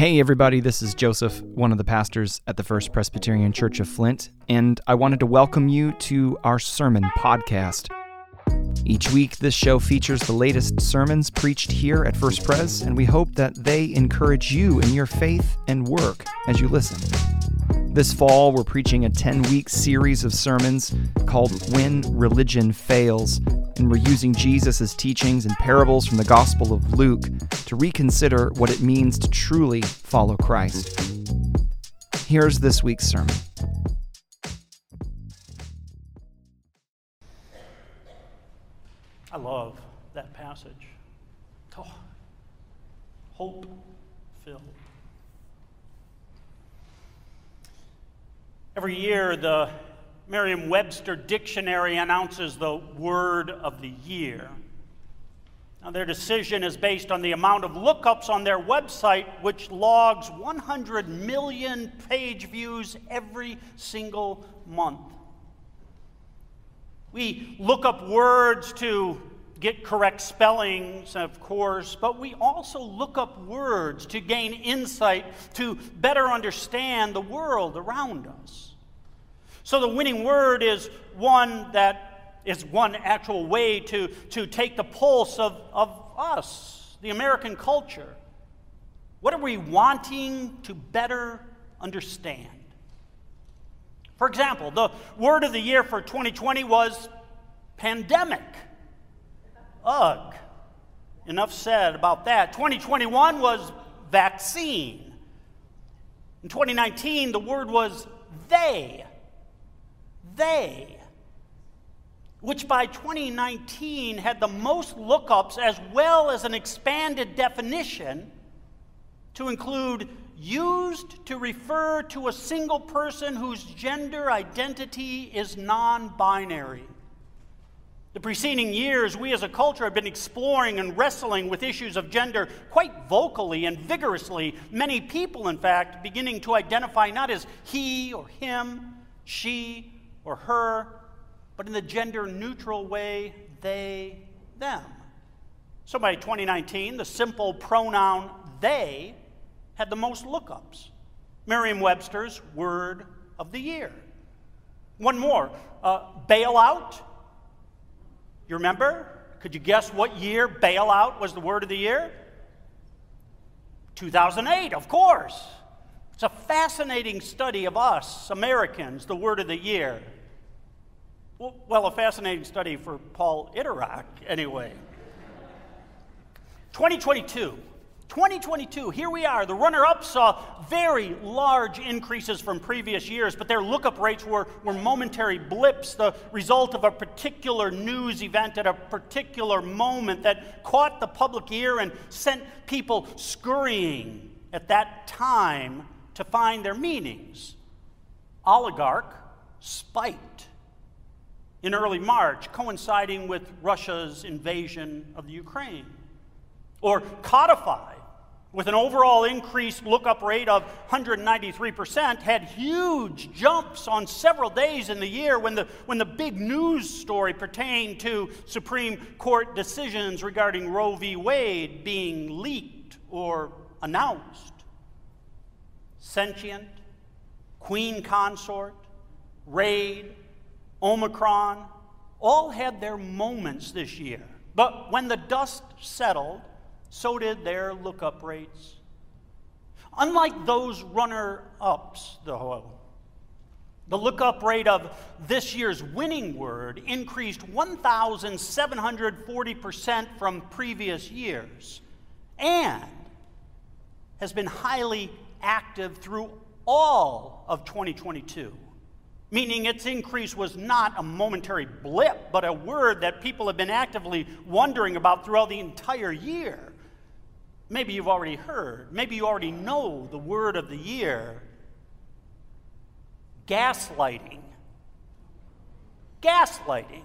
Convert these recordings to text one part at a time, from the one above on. Hey everybody, this is Joseph, one of the pastors at the First Presbyterian Church of Flint, and I wanted to welcome you to our sermon podcast. Each week, this show features the latest sermons preached here at First Pres, and we hope that they encourage you in your faith and work as you listen. This fall, we're preaching a 10-week series of sermons called When Religion Fails, and we're using Jesus' teachings and parables from the Gospel of Luke to reconsider what it means to truly follow Christ. Here's this week's sermon. I love that passage. Oh, hope-filled. Every year, the Merriam-Webster dictionary announces the word of the year. Now, their decision is based on the amount of lookups on their website, which logs 100 million page views every single month. We look up words to get correct spellings, of course, but we also look up words to gain insight, to better understand the world around us. So the winning word is one that is one actual way to take the pulse of us, the American culture. What are we wanting to better understand? For example, the word of the year for 2020 was pandemic. Ugh. Enough said about that. 2021 was vaccine. In 2019, the word was they. They. Which by 2019 had the most lookups as well as an expanded definition to include used to refer to a single person whose gender identity is non-binary. The preceding years, we as a culture have been exploring and wrestling with issues of gender quite vocally and vigorously. Many people, in fact, beginning to identify not as he or him, she or her, but in the gender-neutral way, they, them. So by 2019, the simple pronoun they had the most lookups. Merriam-Webster's word of the year. One more, bailout. You remember? Could you guess what year bailout was the word of the year? 2008, of course. It's a fascinating study of us, Americans, the word of the year. Well, a fascinating study for Paul Iturok, anyway. 2022, here we are. The runner-up saw very large increases from previous years, but their lookup rates were momentary blips, the result of a particular news event at a particular moment that caught the public ear and sent people scurrying at that time to find their meanings. Oligarch spiked in early March, coinciding with Russia's invasion of the Ukraine. Or codified, with an overall increased lookup rate of 193%, had huge jumps on several days in the year when the big news story pertained to Supreme Court decisions regarding Roe v. Wade being leaked or announced. Sentient, Queen Consort, Raid, Omicron, all had their moments this year. But when the dust settled, so did their lookup rates. Unlike those runner-ups, though, the lookup rate of this year's winning word increased 1,740% from previous years and has been highly active through all of 2022. Meaning its increase was not a momentary blip, but a word that people have been actively wondering about throughout the entire year. Maybe you've already heard. Maybe you already know the word of the year. Gaslighting. Gaslighting.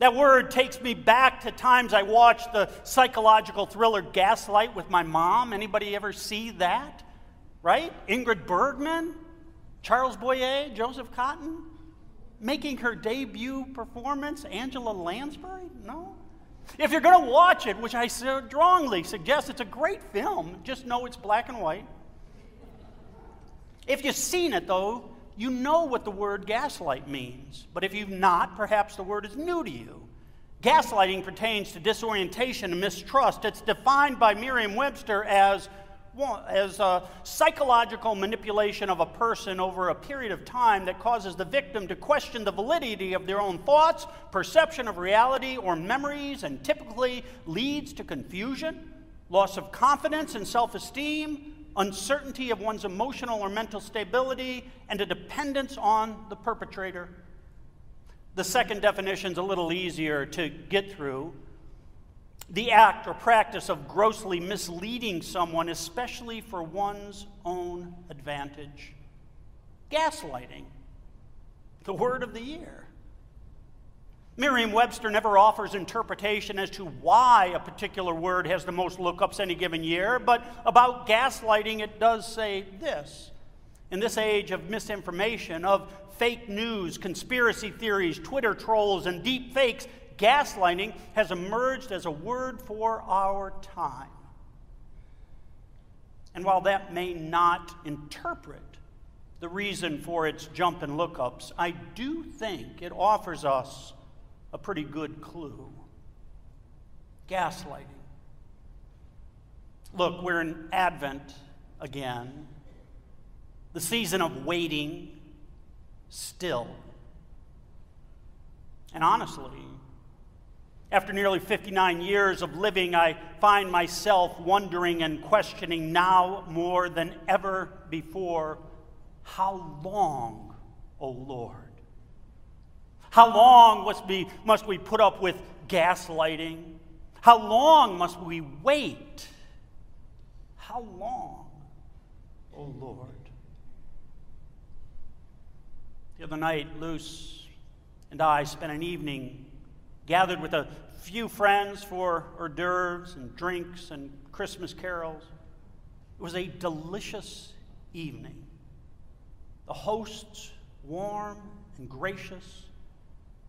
That word takes me back to times I watched the psychological thriller Gaslight with my mom. Anybody ever see that? Right? Ingrid Bergman? Charles Boyer, Joseph Cotten, making her debut performance, Angela Lansbury? No? If you're going to watch it, which I strongly suggest, it's a great film, just know it's black and white. If you've seen it, though, you know what the word gaslight means. But if you've not, perhaps the word is new to you. Gaslighting pertains to disorientation and mistrust. It's defined by Merriam-Webster as psychological manipulation of a person over a period of time that causes the victim to question the validity of their own thoughts, perception of reality, or memories, and typically leads to confusion, loss of confidence and self-esteem, uncertainty of one's emotional or mental stability, and a dependence on the perpetrator. The second definition is a little easier to get through. The act or practice of grossly misleading someone, especially for one's own advantage. Gaslighting, the word of the year. Merriam-Webster never offers interpretation as to why a particular word has the most lookups any given year, but about gaslighting it does say this. In this age of misinformation, of fake news, conspiracy theories, Twitter trolls, and deep fakes, gaslighting has emerged as a word for our time. And while that may not interpret the reason for its jump in lookups, I do think it offers us a pretty good clue. Gaslighting. Look, we're in Advent again, the season of waiting still. And honestly, after nearly 59 years of living, I find myself wondering and questioning now more than ever before, how long, O Lord? How long must we put up with gaslighting? How long must we wait? How long, O Lord? The other night, Luce and I spent an evening gathered with a few friends for hors d'oeuvres and drinks and Christmas carols. It was a delicious evening. The hosts warm and gracious,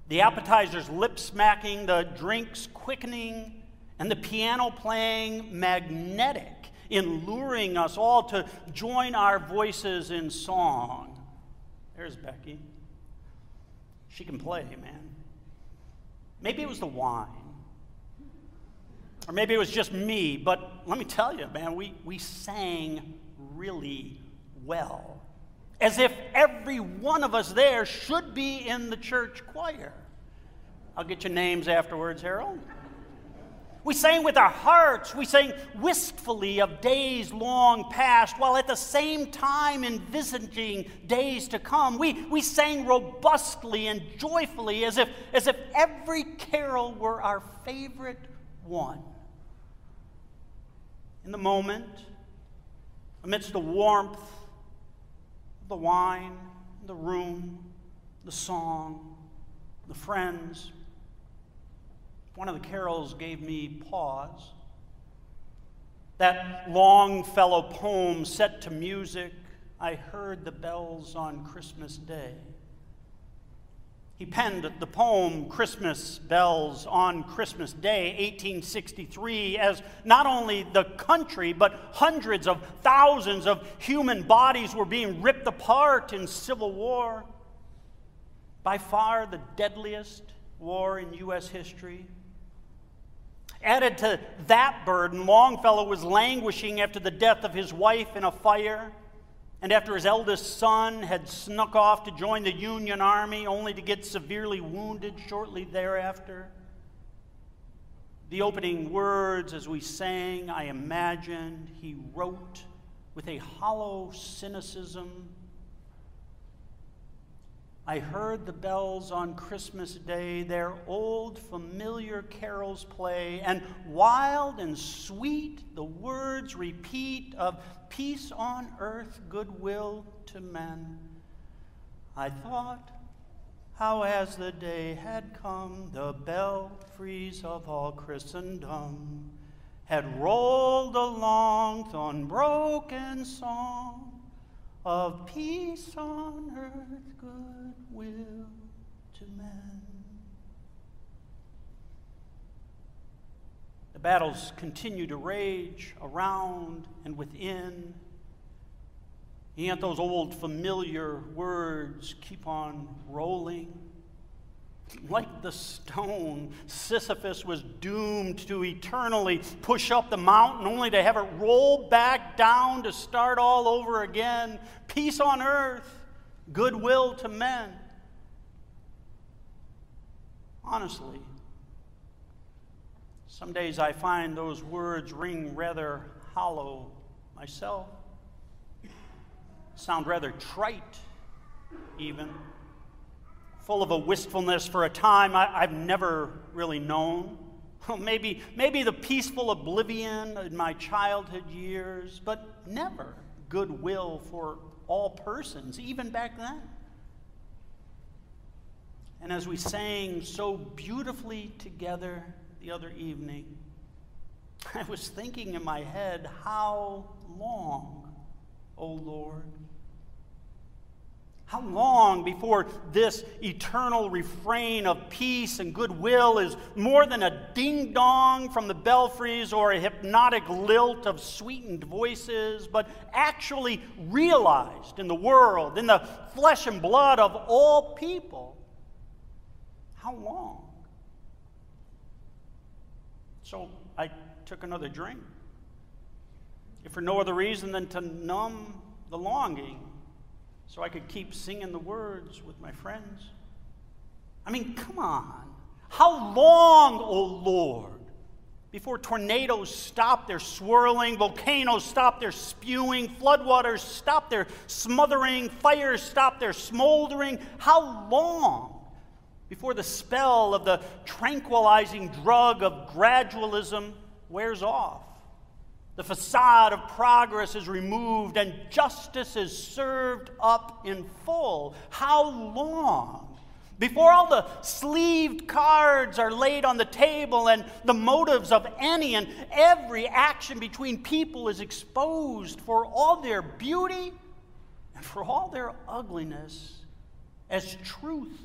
the appetizers lip-smacking, the drinks quickening, and the piano playing magnetic in luring us all to join our voices in song. There's Becky. She can play, man. Maybe it was the wine, or maybe it was just me, but let me tell you, man, we sang really well, as if every one of us there should be in the church choir. I'll get your names afterwards, Harold. We sang with our hearts. We sang wistfully of days long past, while at the same time envisaging days to come. We sang robustly and joyfully, as if every carol were our favorite one. In the moment, amidst the warmth of the wine, the room, the song, the friends, one of the carols gave me pause. That Longfellow poem set to music, I heard the bells on Christmas Day. He penned the poem Christmas Bells on Christmas Day, 1863, as not only the country, but hundreds of thousands of human bodies were being ripped apart in civil war. By far the deadliest war in U.S. history. Added to that burden, Longfellow was languishing after the death of his wife in a fire, and after his eldest son had snuck off to join the Union Army, only to get severely wounded shortly thereafter. The opening words, as we sang, I imagined, he wrote with a hollow cynicism. I heard the bells on Christmas Day, their old familiar carols play, and wild and sweet the words repeat of peace on earth, goodwill to men. I thought, how as the day had come, the belfries of all Christendom had rolled along th' unbroken song of peace on earth, goodwill to men. The battles continue to rage around and within, yet those old familiar words keep on rolling. Like the stone, Sisyphus was doomed to eternally push up the mountain only to have it roll back down to start all over again. Peace on earth, goodwill to men. Honestly, some days I find those words ring rather hollow myself, sound rather trite even, full of a wistfulness for a time I've never really known. Maybe the peaceful oblivion in my childhood years, but never goodwill for all persons, even back then. And as we sang so beautifully together the other evening, I was thinking in my head, how long, O Lord? How long before this eternal refrain of peace and goodwill is more than a ding-dong from the belfries or a hypnotic lilt of sweetened voices, but actually realized in the world, in the flesh and blood of all people? How long? So I took another drink, if for no other reason than to numb the longing, so I could keep singing the words with my friends. I mean, come on. How long, O Lord, before tornadoes stop their swirling, volcanoes stop their spewing, floodwaters stop their smothering, fires stop their smoldering? How long before the spell of the tranquilizing drug of gradualism wears off? The facade of progress is removed and justice is served up in full. How long before all the sleeved cards are laid on the table and the motives of any and every action between people is exposed for all their beauty and for all their ugliness, as truth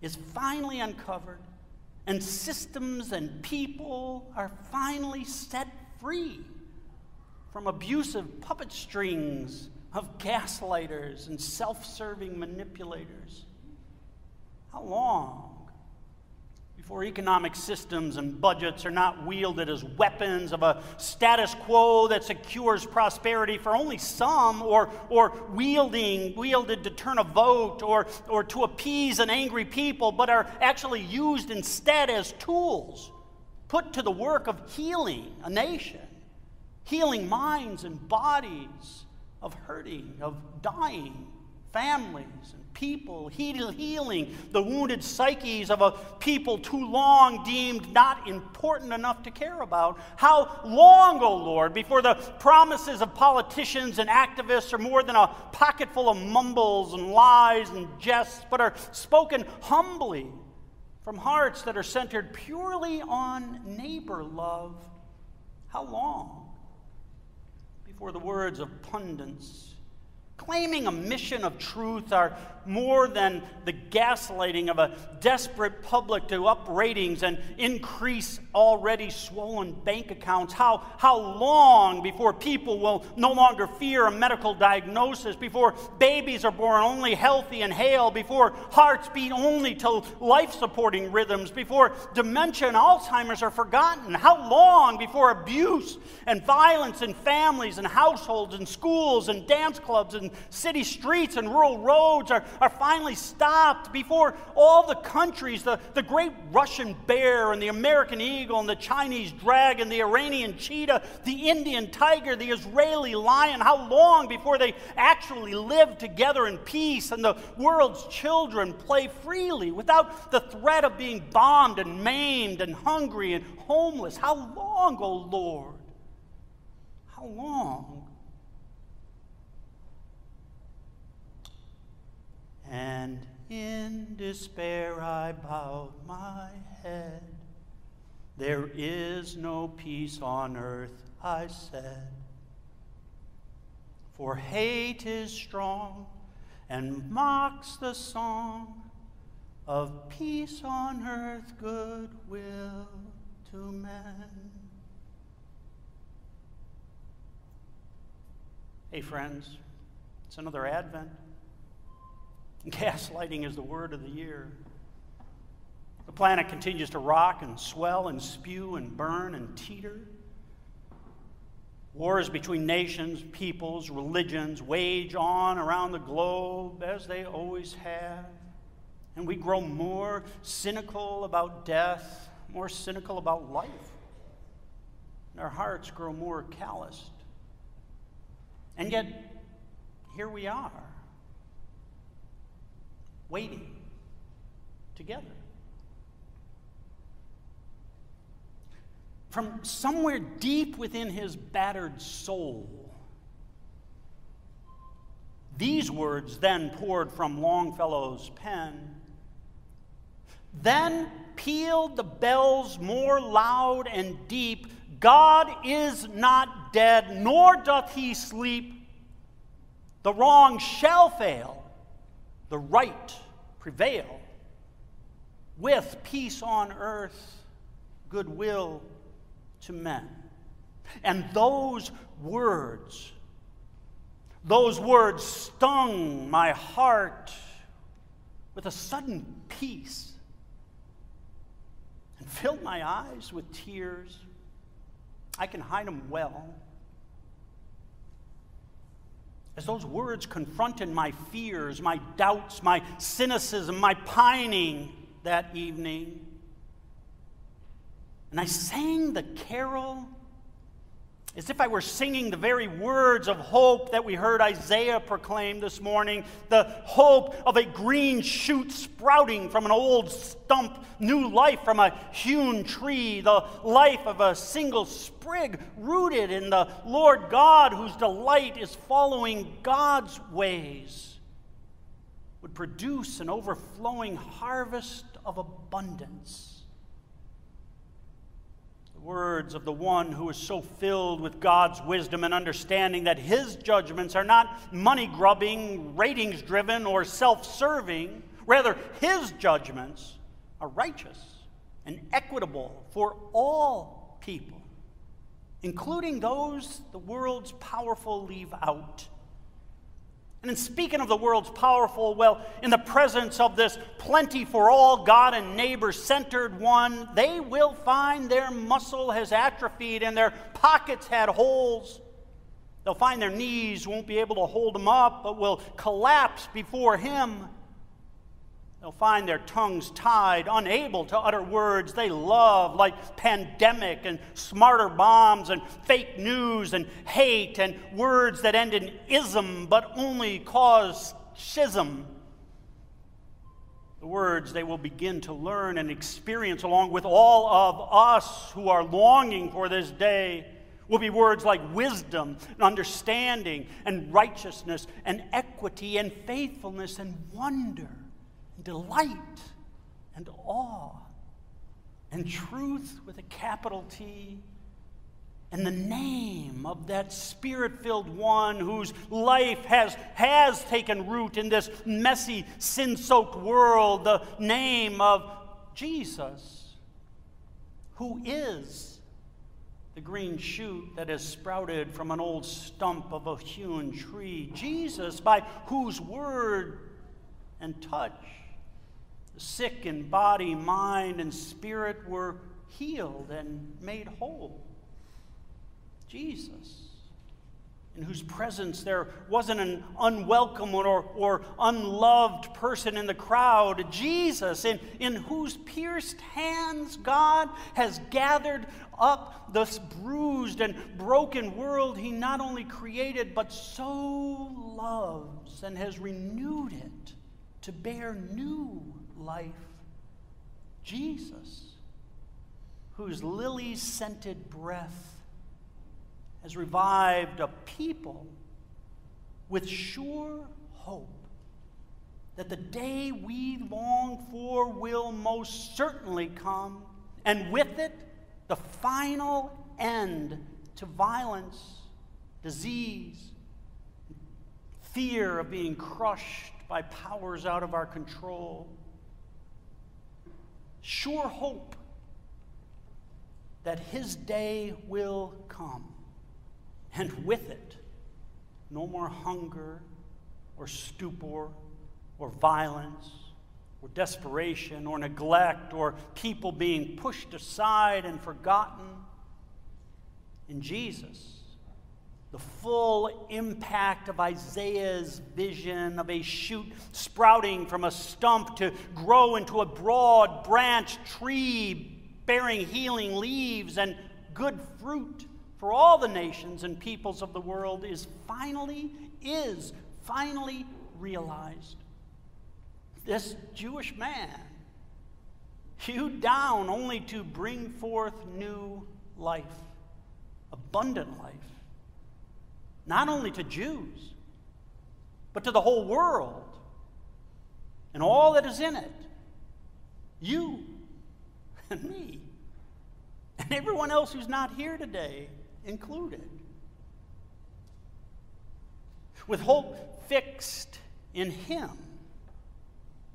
is finally uncovered and systems and people are finally set free from abusive puppet strings of gaslighters and self-serving manipulators? How long before economic systems and budgets are not wielded as weapons of a status quo that secures prosperity for only some, or wielded to turn a vote or to appease an angry people, but are actually used instead as tools put to the work of healing a nation, healing minds and bodies, of hurting, of dying families and people, healing the wounded psyches of a people too long deemed not important enough to care about? How long, O Lord, before the promises of politicians and activists are more than a pocketful of mumbles and lies and jests, but are spoken humbly from hearts that are centered purely on neighbor love? How long before the words of pundits claiming a mission of truth are more than the gaslighting of a desperate public to up ratings and increase already swollen bank accounts? How long before people will no longer fear a medical diagnosis, before babies are born only healthy and hale, before hearts beat only to life-supporting rhythms, before dementia and Alzheimer's are forgotten? How long before abuse and violence in families and households and schools and dance clubs and city streets and rural roads are finally stopped, before all the countries, the great Russian bear and the American eagle and the Chinese dragon, the Iranian cheetah, the Indian tiger, the Israeli lion? How long before they actually live together in peace and the world's children play freely without the threat of being bombed and maimed and hungry and homeless? How long, O Lord? How long? And in despair I bowed my head. There is no peace on earth, I said, for hate is strong and mocks the song of peace on earth, goodwill to man. Hey friends, it's another Advent. Gaslighting is the word of the year. The planet continues to rock and swell and spew and burn and teeter. Wars between nations, peoples, religions wage on around the globe as they always have. And we grow more cynical about death, more cynical about life. And our hearts grow more calloused. And yet, here we are, waiting together. From somewhere deep within his battered soul, these words then poured from Longfellow's pen. Then pealed the bells more loud and deep, God is not dead, nor doth he sleep. The wrong shall fail, the right prevail. With peace on earth, goodwill to men. And those words stung my heart with a sudden peace and filled my eyes with tears. I can hide them well. As those words confronted my fears, my doubts, my cynicism, my pining that evening, and I sang the carol as if I were singing the very words of hope that we heard Isaiah proclaim this morning, the hope of a green shoot sprouting from an old stump, new life from a hewn tree, the life of a single sprig rooted in the Lord God, whose delight is following God's ways, would produce an overflowing harvest of abundance. Words of the one who is so filled with God's wisdom and understanding that his judgments are not money-grubbing, ratings-driven, or self-serving. Rather, his judgments are righteous and equitable for all people, including those the world's powerful leave out. And in speaking of the world's powerful, well, in the presence of this plenty for all, God and neighbor-centered one, they will find their muscle has atrophied and their pockets had holes. They'll find their knees won't be able to hold them up, but will collapse before him. They'll find their tongues tied, unable to utter words they love, like pandemic and smarter bombs and fake news and hate and words that end in ism but only cause schism. The words they will begin to learn and experience along with all of us who are longing for this day will be words like wisdom and understanding and righteousness and equity and faithfulness and wonder. Delight and awe and truth with a capital T and the name of that spirit-filled one whose life has taken root in this messy, sin-soaked world, the name of Jesus, who is the green shoot that has sprouted from an old stump of a hewn tree. Jesus, by whose word and touch sick in body, mind, and spirit were healed and made whole. Jesus, in whose presence there wasn't an unwelcome or unloved person in the crowd. Jesus, in whose pierced hands God has gathered up this bruised and broken world he not only created but so loves and has renewed it to bear new life. Jesus, whose lily-scented breath has revived a people with sure hope that the day we long for will most certainly come, and with it, the final end to violence, disease, fear of being crushed by powers out of our control. Sure hope that his day will come, and with it, no more hunger or stupor or violence or desperation or neglect or people being pushed aside and forgotten. In Jesus, the full impact of Isaiah's vision of a shoot sprouting from a stump to grow into a broad branch tree bearing healing leaves and good fruit for all the nations and peoples of the world is finally realized. This Jewish man hewed down only to bring forth new life, abundant life, not only to Jews, but to the whole world and all that is in it, you and me and everyone else who's not here today included. With hope fixed in him,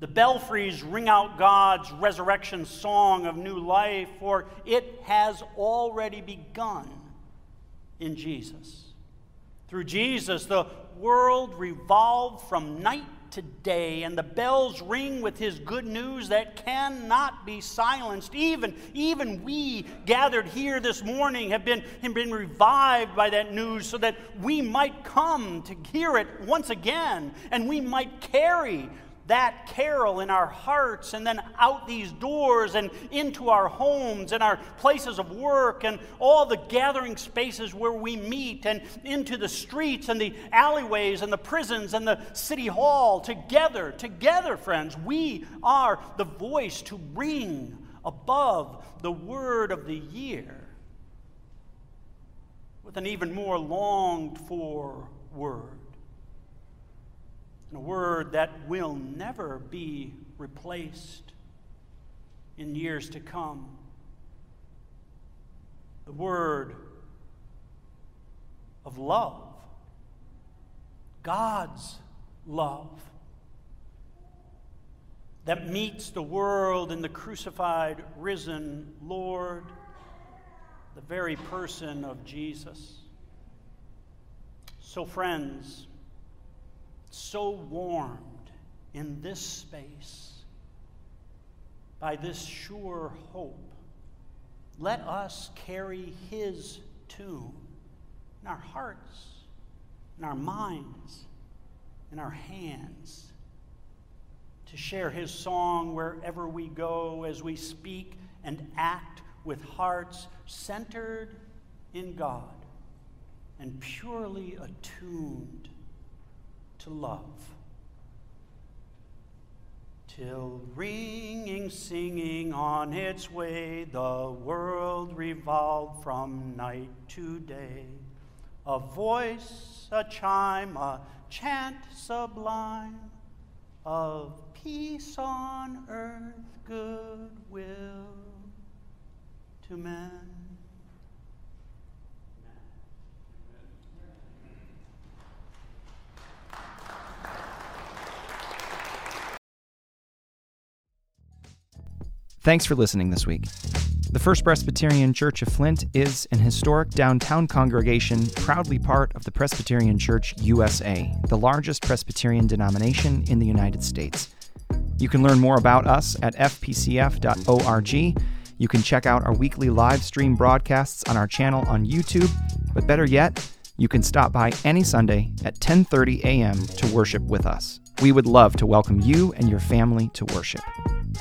the belfries ring out God's resurrection song of new life, for it has already begun in Jesus. Through Jesus, the world revolved from night to day, and the bells ring with his good news that cannot be silenced. Even we gathered here this morning have been revived by that news so that we might come to hear it once again, and we might carry that carol in our hearts and then out these doors and into our homes and our places of work and all the gathering spaces where we meet and into the streets and the alleyways and the prisons and the city hall. Together, friends, we are the voice to ring above the word of the year with an even more longed-for word. A word that will never be replaced in years to come. The word of love, God's love, that meets the world in the crucified, risen Lord, the very person of Jesus. So, friends, so warmed in this space by this sure hope, let us carry his tune in our hearts, in our minds, in our hands, to share his song wherever we go as we speak and act with hearts centered in God and purely attuned to love. Till ringing, singing on its way, the world revolved from night to day. A voice, a chime, a chant sublime of peace on earth, goodwill to men. Thanks for listening this week. The First Presbyterian Church of Flint is an historic downtown congregation proudly part of the Presbyterian Church USA, the largest Presbyterian denomination in the United States. You can learn more about us at fpcf.org. You can check out our weekly live stream broadcasts on our channel on YouTube, but better yet, you can stop by any Sunday at 10:30 a.m. to worship with us. We would love to welcome you and your family to worship.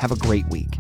Have a great week.